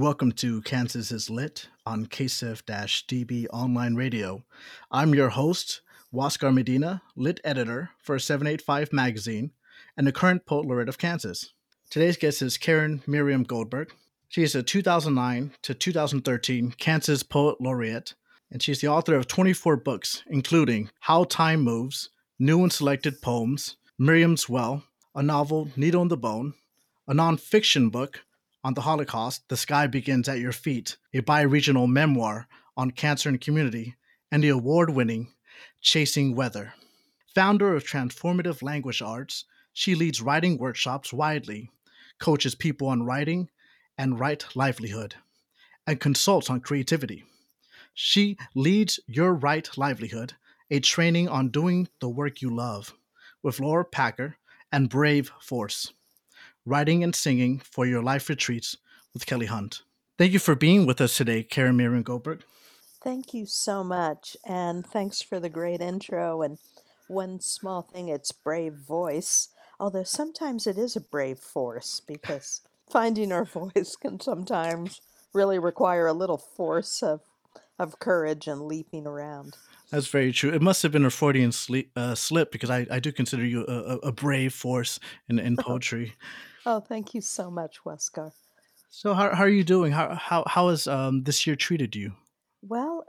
Welcome to Kansas is Lit on KSF-DB Online Radio. I'm your host, Waskar Medina, Lit Editor for 785 Magazine and the current Poet Laureate of Kansas. Today's guest is Caryn Mirriam-Goldberg. She is a 2009 to 2013 Kansas Poet Laureate, and she's the author of 24 books, including How Time Moves, New and Selected Poems, Miriam's Well, a novel, Needle in the Bone, a nonfiction book on the Holocaust, The Sky Begins at Your Feet, a bi-regional memoir on cancer and community, and the award-winning Chasing Weather. Founder of Transformative Language Arts, she leads writing workshops widely, coaches people on writing and right livelihood, and consults on creativity. She leads Your Right Livelihood, a training on doing the work you love, with Laura Packer and Brave Voice. Writing and Singing for Your Life Retreats with Kelly Hunt. Thank you for being with us today, Caryn Mirriam-Goldberg. Thank you so much, and thanks for the great intro. And one small thing, it's Brave Voice, although sometimes it is a brave force, because finding our voice can sometimes really require a little force of courage and leaping around. That's very true. It must have been a Freudian slip, because I do consider you a brave force in poetry. Oh, thank you so much, Waskar. So how are you doing? How has this year treated you? Well,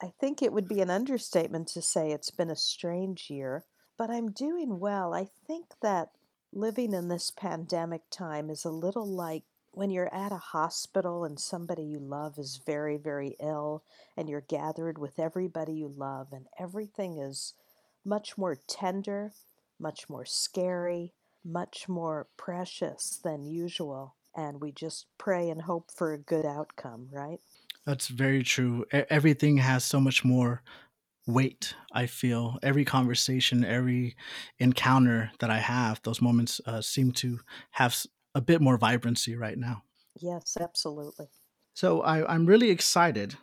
I think it would be an understatement to say it's been a strange year, but I'm doing well. I think that living in this pandemic time is a little like when you're at a hospital and somebody you love is very, very ill, and you're gathered with everybody you love, and everything is much more tender, much more scary, much more precious than usual, and we just pray and hope for a good outcome, right? That's very true. Everything has so much more weight, I feel. Every conversation, every encounter that I have, those moments seem to have a bit more vibrancy right now. Yes, absolutely. So I'm really excited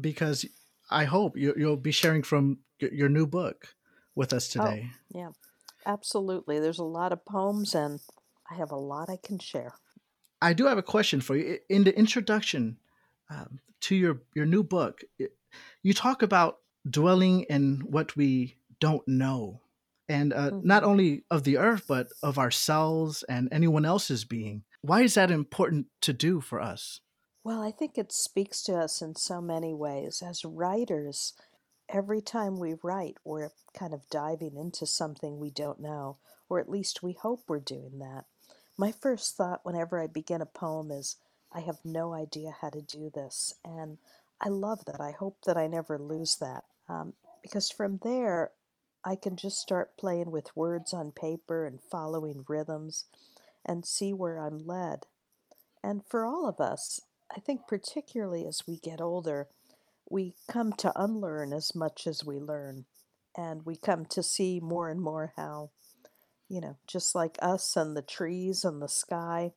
because I hope you'll be sharing from your new book with us today. Oh, yeah. Absolutely. There's a lot of poems, and I have a lot I can share. I do have a question for you. In the introduction to your new book, you talk about dwelling in what we don't know, and not only of the earth, but of ourselves and anyone else's being. Why is that important to do for us? Well, I think it speaks to us in so many ways. As writers, every time we write, we're kind of diving into something we don't know, or at least we hope we're doing that. My first thought whenever I begin a poem is, I have no idea how to do this. And I love that. I hope that I never lose that. Because from there, I can just start playing with words on paper and following rhythms and see where I'm led. And for all of us, I think particularly as we get older, we come to unlearn as much as we learn, and we come to see more and more how, just like us and the trees and the sky,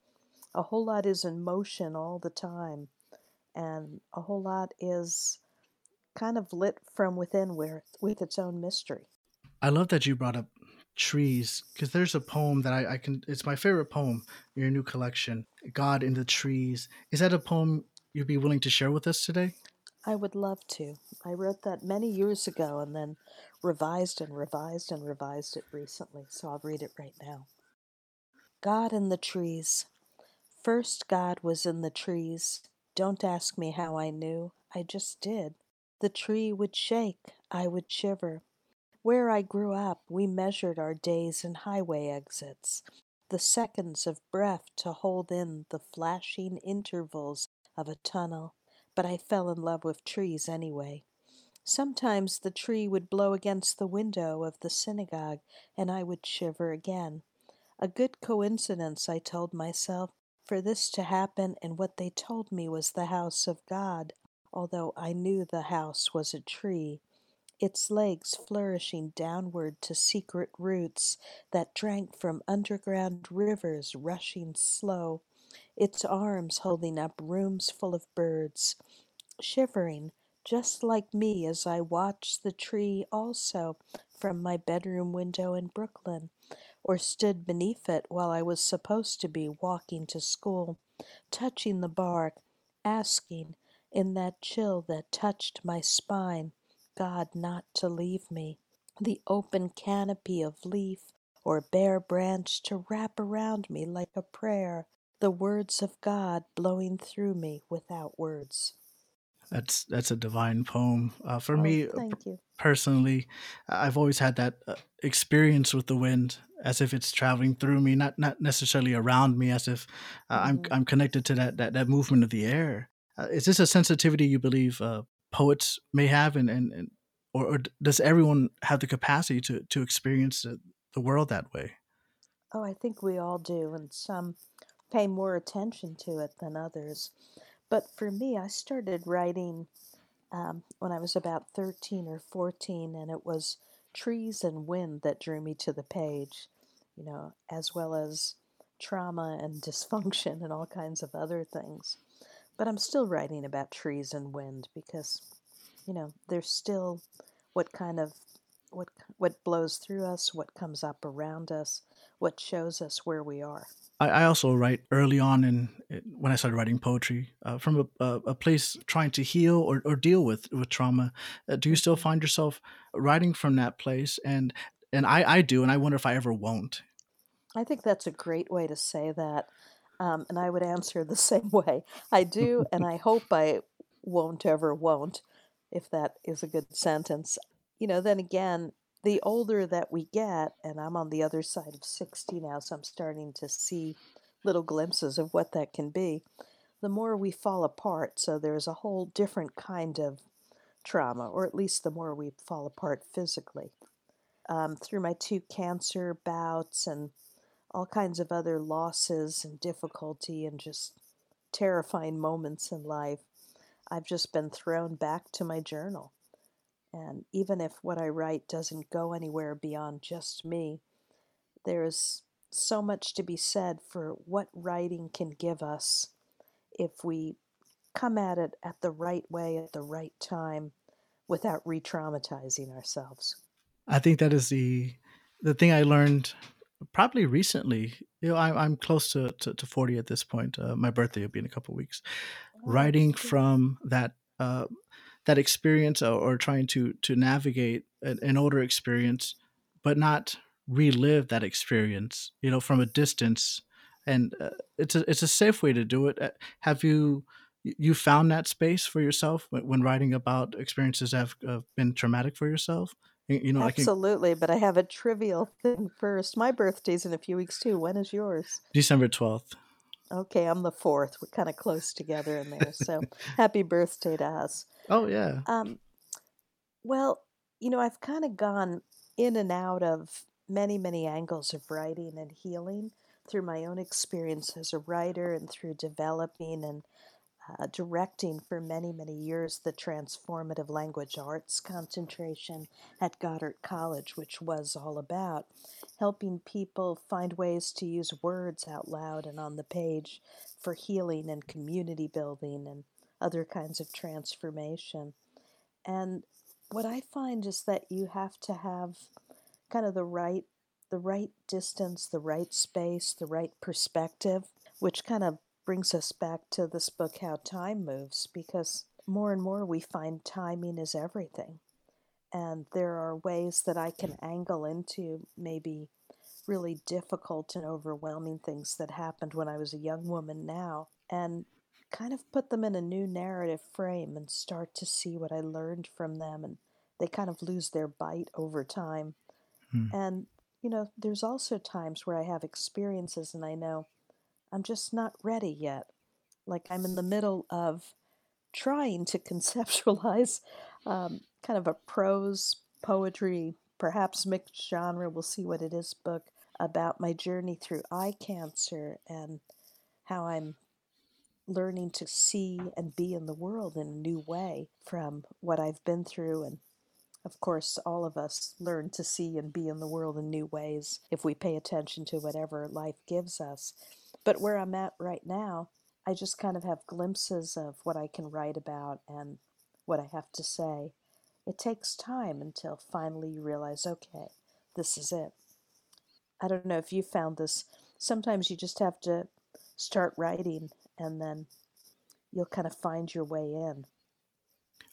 a whole lot is in motion all the time, and a whole lot is kind of lit from within with its own mystery. I love that you brought up trees, because there's a poem that it's my favorite poem in your new collection, God in the Trees. Is that a poem you'd be willing to share with us today? I would love to. I wrote that many years ago and then revised it recently, so I'll read it right now. God in the Trees. First God was in the trees. Don't ask me how I knew. I just did. The tree would shake. I would shiver. Where I grew up, we measured our days in highway exits, the seconds of breath to hold in the flashing intervals of a tunnel. But I fell in love with trees anyway. Sometimes the tree would blow against the window of the synagogue, and I would shiver again. A good coincidence, I told myself, for this to happen, and what they told me was the house of God, although I knew the house was a tree, its legs flourishing downward to secret roots that drank from underground rivers rushing slow, its arms holding up rooms full of birds, shivering just like me as I watched the tree also from my bedroom window in Brooklyn, or stood beneath it while I was supposed to be walking to school, touching the bark, asking in that chill that touched my spine, God not to leave me, the open canopy of leaf or bare branch to wrap around me like a prayer, the words of God blowing through me without words. That's a divine poem. For me, personally, I've always had that experience with the wind, as if it's traveling through me, not necessarily around me, as if I'm connected to that movement of the air. Is this a sensitivity you believe poets may have, or does everyone have the capacity to experience the world that way? Oh, I think we all do, and some pay more attention to it than others. But for me, I started writing when I was about 13 or 14, and it was trees and wind that drew me to the page, you know, as well as trauma and dysfunction and all kinds of other things. But I'm still writing about trees and wind because, you know, there's still what blows through us, what comes up around us, what shows us where we are. I also write early on when I started writing poetry from a place trying to heal or deal with trauma. Do you still find yourself writing from that place? And I do, and I wonder if I ever won't. I think that's a great way to say that. And I would answer the same way. I do, and I hope I won't ever won't, if that is a good sentence. You know, then again, the older that we get, and I'm on the other side of 60 now, so I'm starting to see little glimpses of what that can be, the more we fall apart. So there's a whole different kind of trauma, or at least the more we fall apart physically. Through my 2 cancer bouts and all kinds of other losses and difficulty and just terrifying moments in life, I've just been thrown back to my journal. And even if what I write doesn't go anywhere beyond just me, there is so much to be said for what writing can give us if we come at it at the right way, at the right time, without re-traumatizing ourselves. I think that is the thing I learned probably recently. You know, I'm close to 40 at this point. My birthday will be in a couple of weeks. Oh, writing from that... that experience or trying to navigate an older experience, but not relive that experience, you know, from a distance. And it's a safe way to do it. Have you found that space for yourself when writing about experiences that have been traumatic for yourself? You know, absolutely. But I have a trivial thing first. My birthday's in a few weeks too. When is yours? December 12th. Okay, I'm the 4th. We're kind of close together in there. So happy birthday to us. Oh, yeah. Well, you know, I've kind of gone in and out of many, many angles of writing and healing through my own experience as a writer and through developing and directing for many, many years the Transformative Language Arts concentration at Goddard College, which was all about helping people find ways to use words out loud and on the page for healing and community building and other kinds of transformation. And what I find is that you have to have kind of the right distance, the right space, the right perspective, which kind of brings us back to this book, How Time Moves, because more and more we find timing is everything. And there are ways that I can angle into maybe really difficult and overwhelming things that happened when I was a young woman now, and kind of put them in a new narrative frame and start to see what I learned from them, and they kind of lose their bite over time. And, you know, there's also times where I have experiences and I know I'm just not ready yet. Like I'm in the middle of trying to conceptualize kind of a prose poetry, perhaps mixed genre, we'll see what it is, book about my journey through eye cancer and how I'm learning to see and be in the world in a new way from what I've been through. And of course, all of us learn to see and be in the world in new ways if we pay attention to whatever life gives us. But where I'm at right now, I just kind of have glimpses of what I can write about and what I have to say. It takes time until finally you realize, okay, this is it. I don't know if you found this. Sometimes you just have to start writing and then you'll kind of find your way in.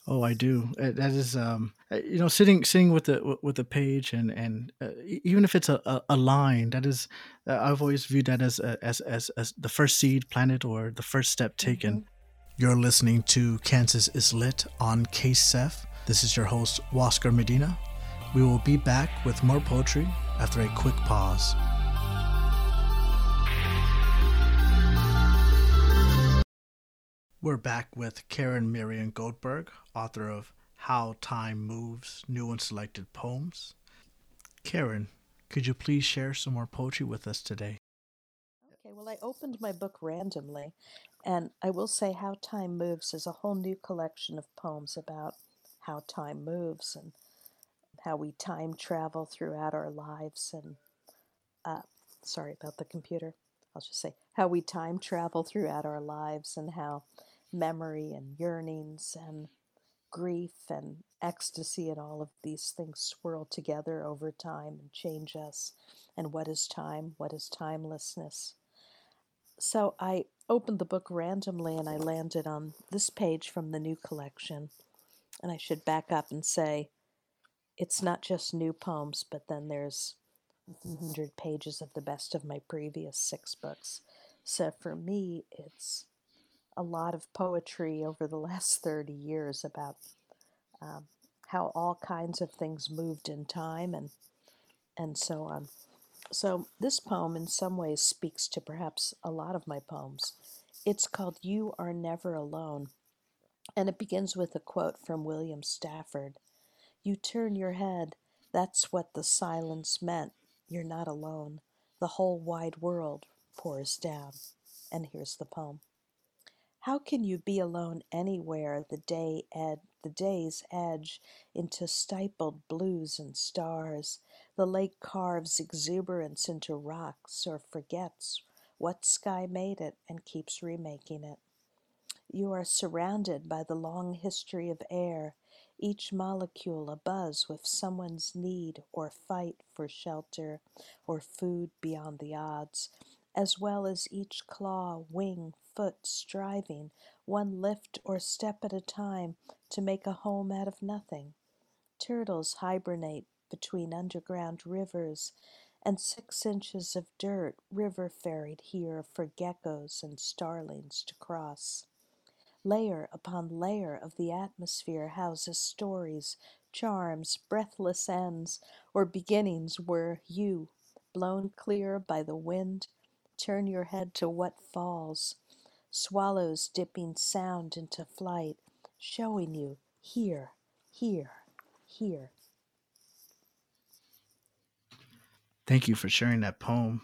Oh, I do. That is, you know, sitting with the page, and even if it's a line, that is, I've always viewed that as the first seed planted or the first step taken. Mm-hmm. You're listening to Kansas is Lit on KSF. This is your host, Waskar Medina. We will be back with more poetry after a quick pause. We're back with Caryn Mirriam-Goldberg, author of How Time Moves, New and Selected Poems. Caryn, could you please share some more poetry with us today? Okay, well, I opened my book randomly, and I will say How Time Moves is a whole new collection of poems about how time moves and how we time travel throughout our lives and, sorry about the computer, I'll just say how we time travel throughout our lives and how memory and yearnings and grief and ecstasy and all of these things swirl together over time and change us. And what is time? What is timelessness? So I opened the book randomly and I landed on this page from the new collection. And I should back up and say, it's not just new poems, but then there's 100 pages of the best of my previous 6 books. So for me, it's a lot of poetry over the last 30 years about how all kinds of things moved in time and so on. So this poem in some ways speaks to perhaps a lot of my poems. It's called You Are Never Alone, and it begins with a quote from William Stafford. You turn your head, that's what the silence meant. You're not alone. The whole wide world pours down. And here's the poem. How can you be alone anywhere? The day's edge into stippled blues and stars. The lake carves exuberance into rocks or forgets what sky made it and keeps remaking it. You are surrounded by the long history of air, each molecule abuzz with someone's need or fight for shelter or food beyond the odds, as well as each claw, wing, foot striving, one lift or step at a time to make a home out of nothing. Turtles hibernate between underground rivers and 6 inches of dirt river ferried here for geckos and starlings to cross. Layer upon layer of the atmosphere houses stories, charms, breathless ends, or beginnings where you, blown clear by the wind, turn your head to what falls. Swallows dipping sound into flight, showing you here, here, here. Thank you for sharing that poem.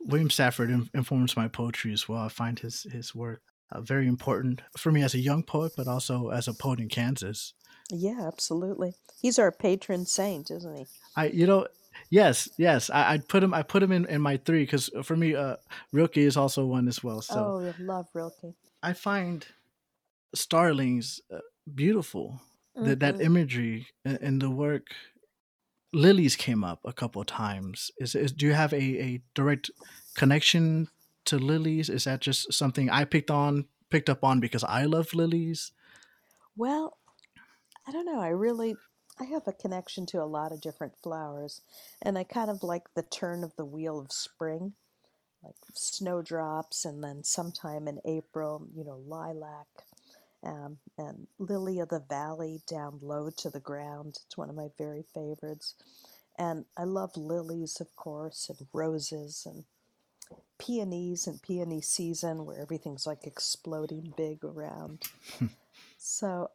William Stafford informs my poetry as well. I find his work very important for me as a young poet, but also as a poet in Kansas. Yeah, absolutely. He's our patron saint, isn't he? Yes. I put him in my 3 because for me, Rilke is also one as well. So I love Rilke. I find starlings beautiful. Mm-hmm. That imagery in the work. Lilies came up a couple of times. Do you have a direct connection to lilies? Is that just something I picked up on because I love lilies? Well, I don't know. I have a connection to a lot of different flowers, and I kind of like the turn of the wheel of spring, like snowdrops, and then sometime in April, you know, lilac, and lily of the valley down low to the ground. It's one of my very favorites. And I love lilies, of course, and roses, and peonies and peony season where everything's like exploding big around. So,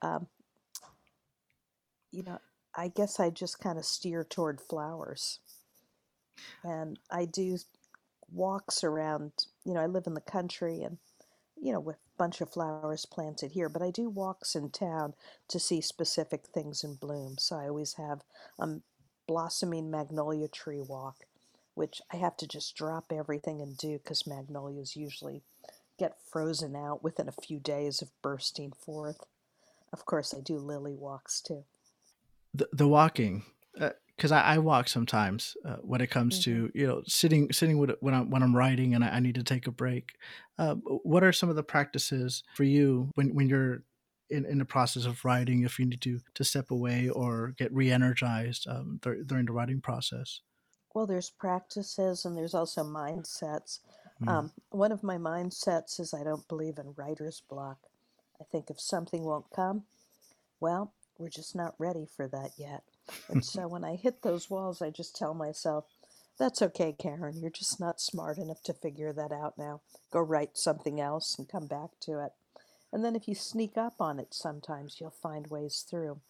you know, I guess I just kind of steer toward flowers. And I do walks around, you know, I live in the country and, you know, with a bunch of flowers planted here, but I do walks in town to see specific things in bloom. So I always have a blossoming magnolia tree walk, which I have to just drop everything and do because magnolias usually get frozen out within a few days of bursting forth. Of course, I do lily walks too. The walking, because I walk sometimes when it comes to, you know, sitting when I'm writing and I need to take a break. What are some of the practices for you when you're in the process of writing, if you need to step away or get re-energized during the writing process? Well, there's practices and there's also mindsets. One of my mindsets is I don't believe in writer's block. I think if something won't come, well, we're just not ready for that yet. And so when I hit those walls, I just tell myself, that's okay, Caryn, you're just not smart enough to figure that out now. Go write something else and come back to it. And then if you sneak up on it, sometimes you'll find ways through.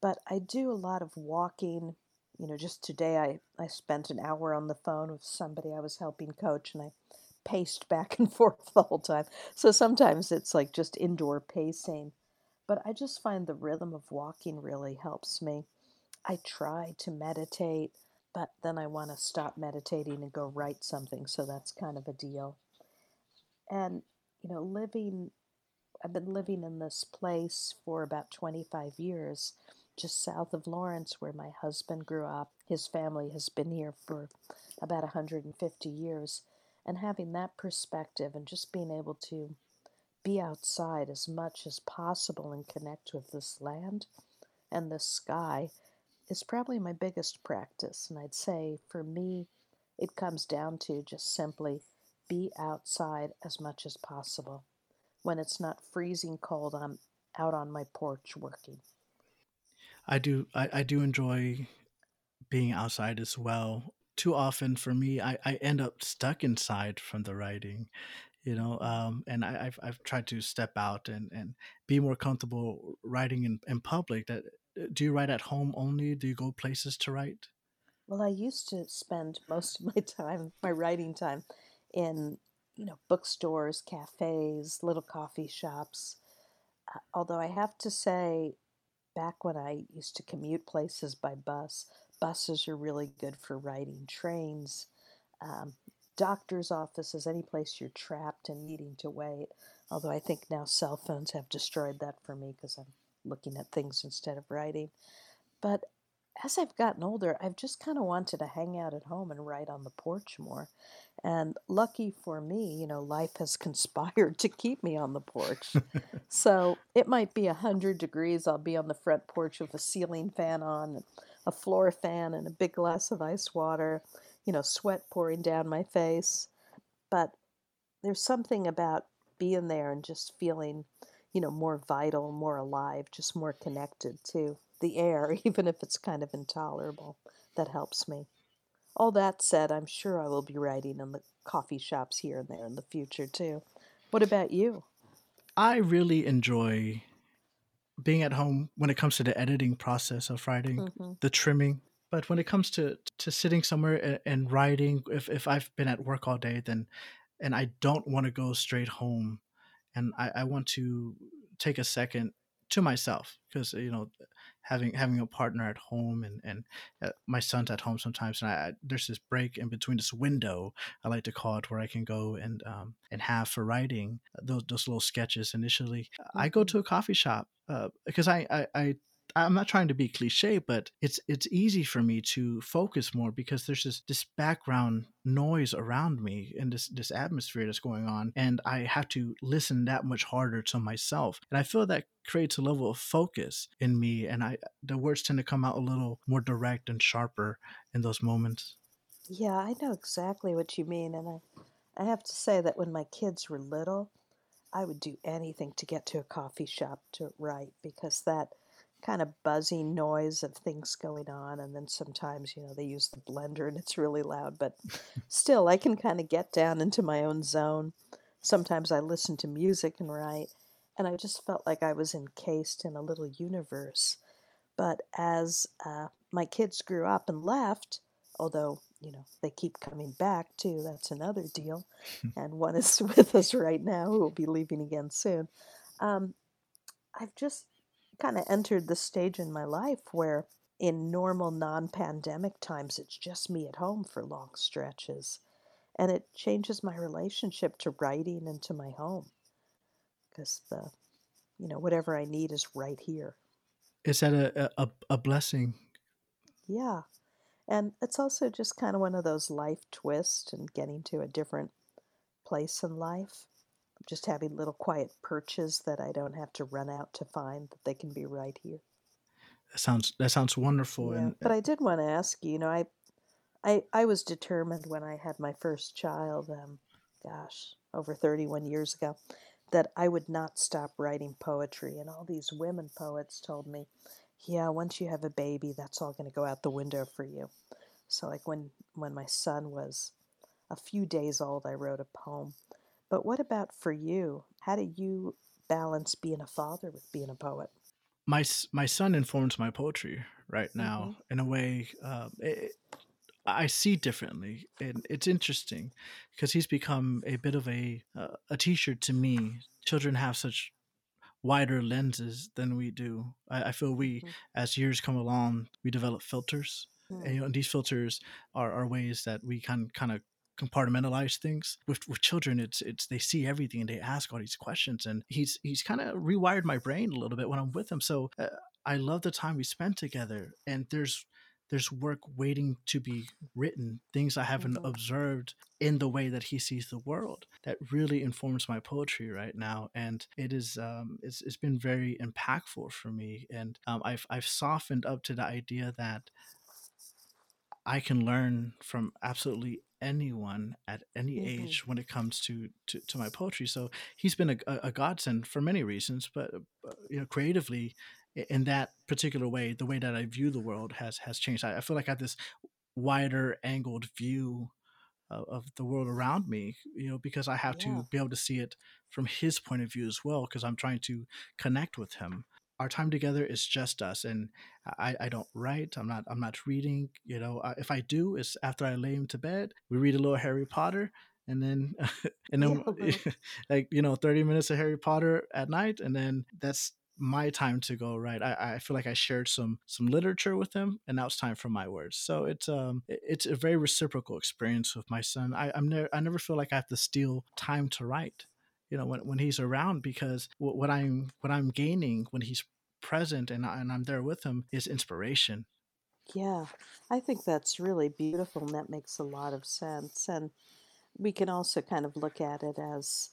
But I do a lot of walking. You know, just today I spent an hour on the phone with somebody I was helping coach, and I paced back and forth the whole time. So sometimes it's like just indoor pacing. But I just find the rhythm of walking really helps me. I try to meditate, but then I want to stop meditating and go write something. So that's kind of a deal. And, you know, I've been living in this place for about 25 years, just south of Lawrence, where my husband grew up. His family has been here for about 150 years. And having that perspective and just being able to be outside as much as possible and connect with this land and the sky is probably my biggest practice. And I'd say for me, it comes down to just simply be outside as much as possible. When it's not freezing cold, I'm out on my porch working. I do enjoy being outside as well. Too often for me, I end up stuck inside from the writing, you know, and I've tried to step out and be more comfortable writing in public. Do you write at home only? Do you go places to write? Well, I used to spend most of my writing time in, you know, bookstores, cafes, little coffee shops. Although I have to say, back when I used to commute places by bus, buses are really good for writing, trains, doctor's offices, any place you're trapped and needing to wait. Although I think now cell phones have destroyed that for me because I'm looking at things instead of writing. But as I've gotten older, I've just kind of wanted to hang out at home and write on the porch more. And lucky for me, you know, life has conspired to keep me on the porch. So it might be 100 degrees. I'll be on the front porch with a ceiling fan on, a floor fan, and a big glass of ice water, you know, sweat pouring down my face. But there's something about being there and just feeling, you know, more vital, more alive, just more connected to the air, even if it's kind of intolerable. That helps me. All that said, I'm sure I will be writing in the coffee shops here and there in the future too. What about you? I really enjoy being at home when it comes to the editing process of writing, the trimming. But when it comes to sitting somewhere and writing, if I've been at work all day, then and I don't want to go straight home, and I want to take a second to myself, because, you know, having a partner at home and my son's at home sometimes, and there's this break in between, this window I like to call it, where I can go and have for writing those little sketches initially. I go to a coffee shop because I'm not trying to be cliche, but it's easy for me to focus more because there's this background noise around me and this atmosphere that's going on. And I have to listen that much harder to myself. And I feel that creates a level of focus in me. And the words tend to come out a little more direct and sharper in those moments. Yeah, I know exactly what you mean. And I have to say that when my kids were little, I would do anything to get to a coffee shop to write, because that kind of buzzing noise of things going on, and then sometimes, you know, they use the blender and it's really loud, but still I can kind of get down into my own zone. Sometimes I listen to music and write, and I just felt like I was encased in a little universe. But as my kids grew up and left, although, you know, they keep coming back too, that's another deal, and one is with us right now who will be leaving again soon, I've just kind of entered the stage in my life where in normal non-pandemic times, it's just me at home for long stretches. And it changes my relationship to writing and to my home, because the, you know, whatever I need is right here. Is that a blessing? Yeah. And it's also just kind of one of those life twists and getting to a different place in life. Just having little quiet perches that I don't have to run out to find, that they can be right here. That sounds wonderful. Yeah, but I did want to ask you, I was determined when I had my first child, over 31 years ago, that I would not stop writing poetry. And all these women poets told me, yeah, once you have a baby, that's all going to go out the window for you. So like when my son was a few days old, I wrote a poem. But what about for you? How do you balance being a father with being a poet? My son informs my poetry right now, mm-hmm. in a way I see differently. And it's interesting because he's become a bit of a teacher to me. Children have such wider lenses than we do. I feel we, mm-hmm. as years come along, we develop filters. Mm-hmm. And, and these filters are ways that we can kind of compartmentalize things. With children, it's they see everything and they ask all these questions, and he's kind of rewired my brain a little bit when I'm with him. So I love the time we spend together, and there's work waiting to be written, things I haven't mm-hmm. observed in the way that he sees the world, that really informs my poetry right now. And it is it's been very impactful for me, and I've softened up to the idea that I can learn from absolutely anyone at any mm-hmm. age when it comes to my poetry. So he's been a godsend for many reasons, but creatively, in that particular way, the way that I view the world has changed. I feel like I have this wider angled view of the world around me, because I have to be able to see it from his point of view as well, because I'm trying to connect with him. Our time together is just us, and I don't write. I'm not reading. If I do, it's after I lay him to bed. We read a little Harry Potter, and then like 30 minutes of Harry Potter at night, and then that's my time to go write. I feel like I shared some literature with him, and now it's time for my words. So it's a very reciprocal experience with my son. I never feel like I have to steal time to write. When he's around, because what I'm gaining when he's present and I'm there with him is inspiration. Yeah, I think that's really beautiful, and that makes a lot of sense. And we can also kind of look at it as,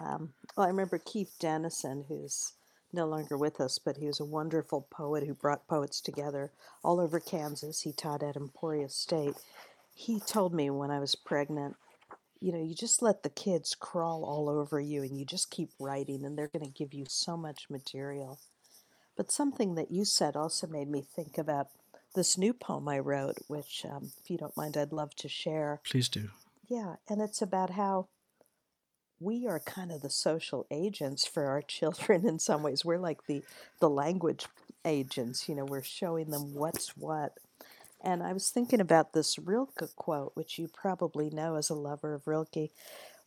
I remember Keith Dennison, who's no longer with us, but he was a wonderful poet who brought poets together all over Kansas. He taught at Emporia State. He told me when I was pregnant, you just let the kids crawl all over you and you just keep writing, and they're going to give you so much material. But something that you said also made me think about this new poem I wrote, which, if you don't mind, I'd love to share. Please do. Yeah, and it's about how we are kind of the social agents for our children in some ways. We're like the language agents, we're showing them what's what. And I was thinking about this Rilke quote, which you probably know as a lover of Rilke,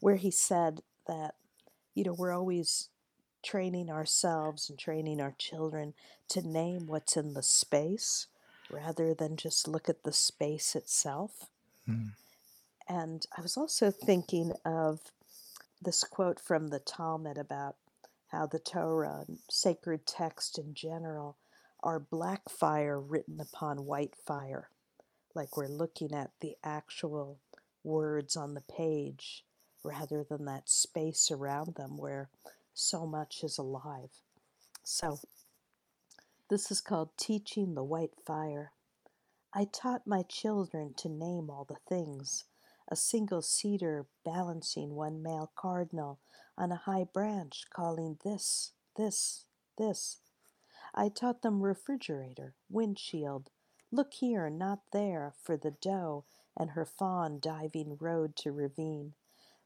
where he said that, we're always training ourselves and training our children to name what's in the space rather than just look at the space itself. Mm. And I was also thinking of this quote from the Talmud about how the Torah and sacred text in general are black fire written upon white fire. Like we're looking at the actual words on the page rather than that space around them where so much is alive. So this is called Teaching the White Fire. I taught my children to name all the things, a single cedar balancing one male cardinal on a high branch, calling this, this, this. I taught them refrigerator, windshield, look here, not there, for the doe and her fawn diving road to ravine.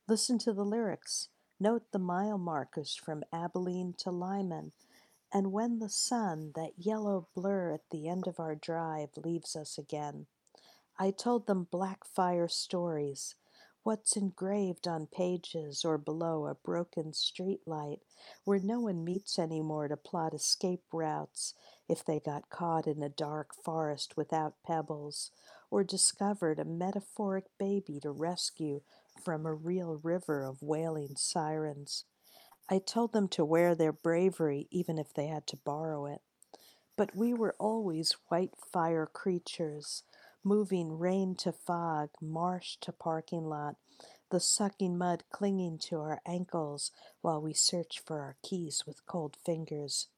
Listen to the lyrics, note the mile markers from Abilene to Lyman, and when the sun, that yellow blur at the end of our drive, leaves us again. I told them black fire stories, what's engraved on pages or below a broken streetlight, where no one meets anymore to plot escape routes if they got caught in a dark forest without pebbles, or discovered a metaphoric baby to rescue from a real river of wailing sirens. I told them to wear their bravery even if they had to borrow it. but we were always white fire creatures, moving rain to fog, marsh to parking lot, the sucking mud clinging to our ankles while we search for our keys with cold fingers.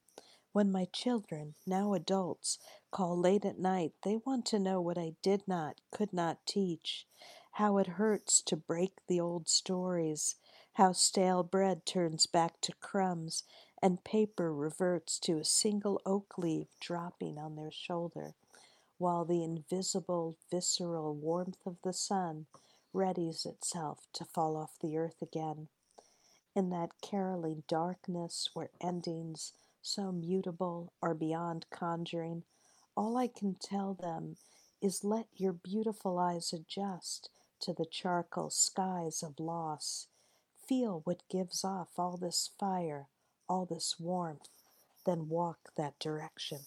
When my children, now adults, call late at night, they want to know what I did not, could not teach, how it hurts to break the old stories, how stale bread turns back to crumbs and paper reverts to a single oak leaf dropping on their shoulder, while the invisible, visceral warmth of the sun readies itself to fall off the earth again. In that caroling darkness where endings so mutable are beyond conjuring, all I can tell them is let your beautiful eyes adjust to the charcoal skies of loss. Feel what gives off all this fire, all this warmth, then walk that direction.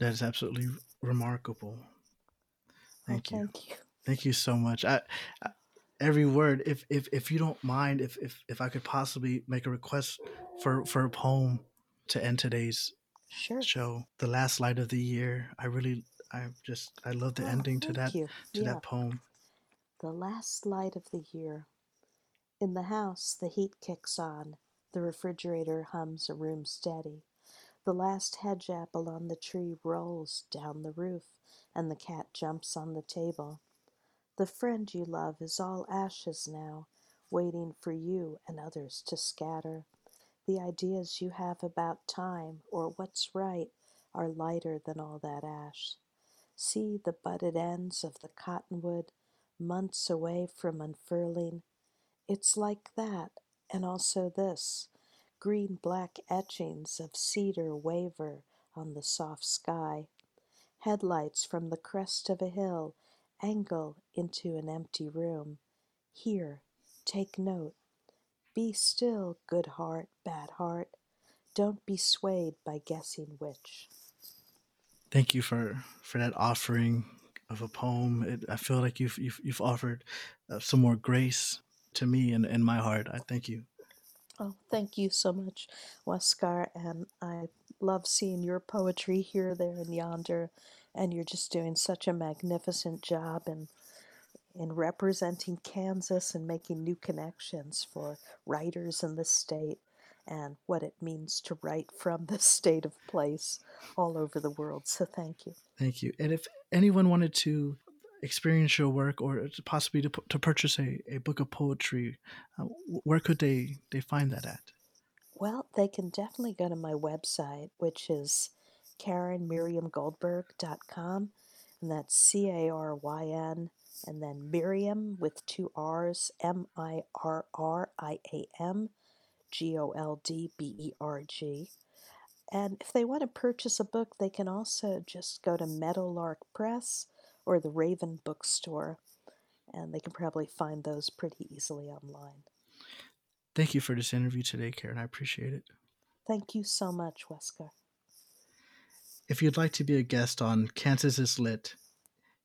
That is absolutely remarkable. Thank you. Thank you so much. I every word, if you don't mind, if I could possibly make a request for a poem to end today's show, The Last Light of the Year. I love the ending to that that poem. The last light of the year. In the house, the heat kicks on. The refrigerator hums a room steady. The last hedge apple on the tree rolls down the roof, and the cat jumps on the table. The friend you love is all ashes now, waiting for you and others to scatter. The ideas you have about time or what's right are lighter than all that ash. See the budded ends of the cottonwood, months away from unfurling. It's like that, and also this, green-black etchings of cedar waver on the soft sky. Headlights from the crest of a hill angle into an empty room. Here, take note. Be still, good heart, bad heart. Don't be swayed by guessing which. Thank you for that offering of a poem. I feel like you've offered some more grace to me and in my heart. I thank you. Oh, thank you so much, Waskar. And I love seeing your poetry here, there, and yonder. And you're just doing such a magnificent job in representing Kansas and making new connections for writers in the state and what it means to write from the state of place all over the world. So thank you. Thank you. And if anyone wanted to experience your work or possibly to purchase a book of poetry, where could they find that at? Well, they can definitely go to my website, which is carynmirriamgoldberg.com, and that's Caryn and then Miriam with two R's, MIRRIAM GOLDBERG. And if they want to purchase a book, they can also just go to Meadowlark Press or the Raven Bookstore, and they can probably find those pretty easily online. Thank you for this interview today, Caryn. I appreciate it. Thank you so much, Waskar. If you'd like to be a guest on Kansas is Lit,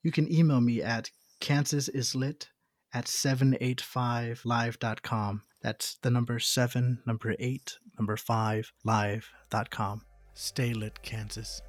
you can email me at kansasislit@785live.com. That's the number 7, number 8, number 5, live.com. Stay lit, Kansas.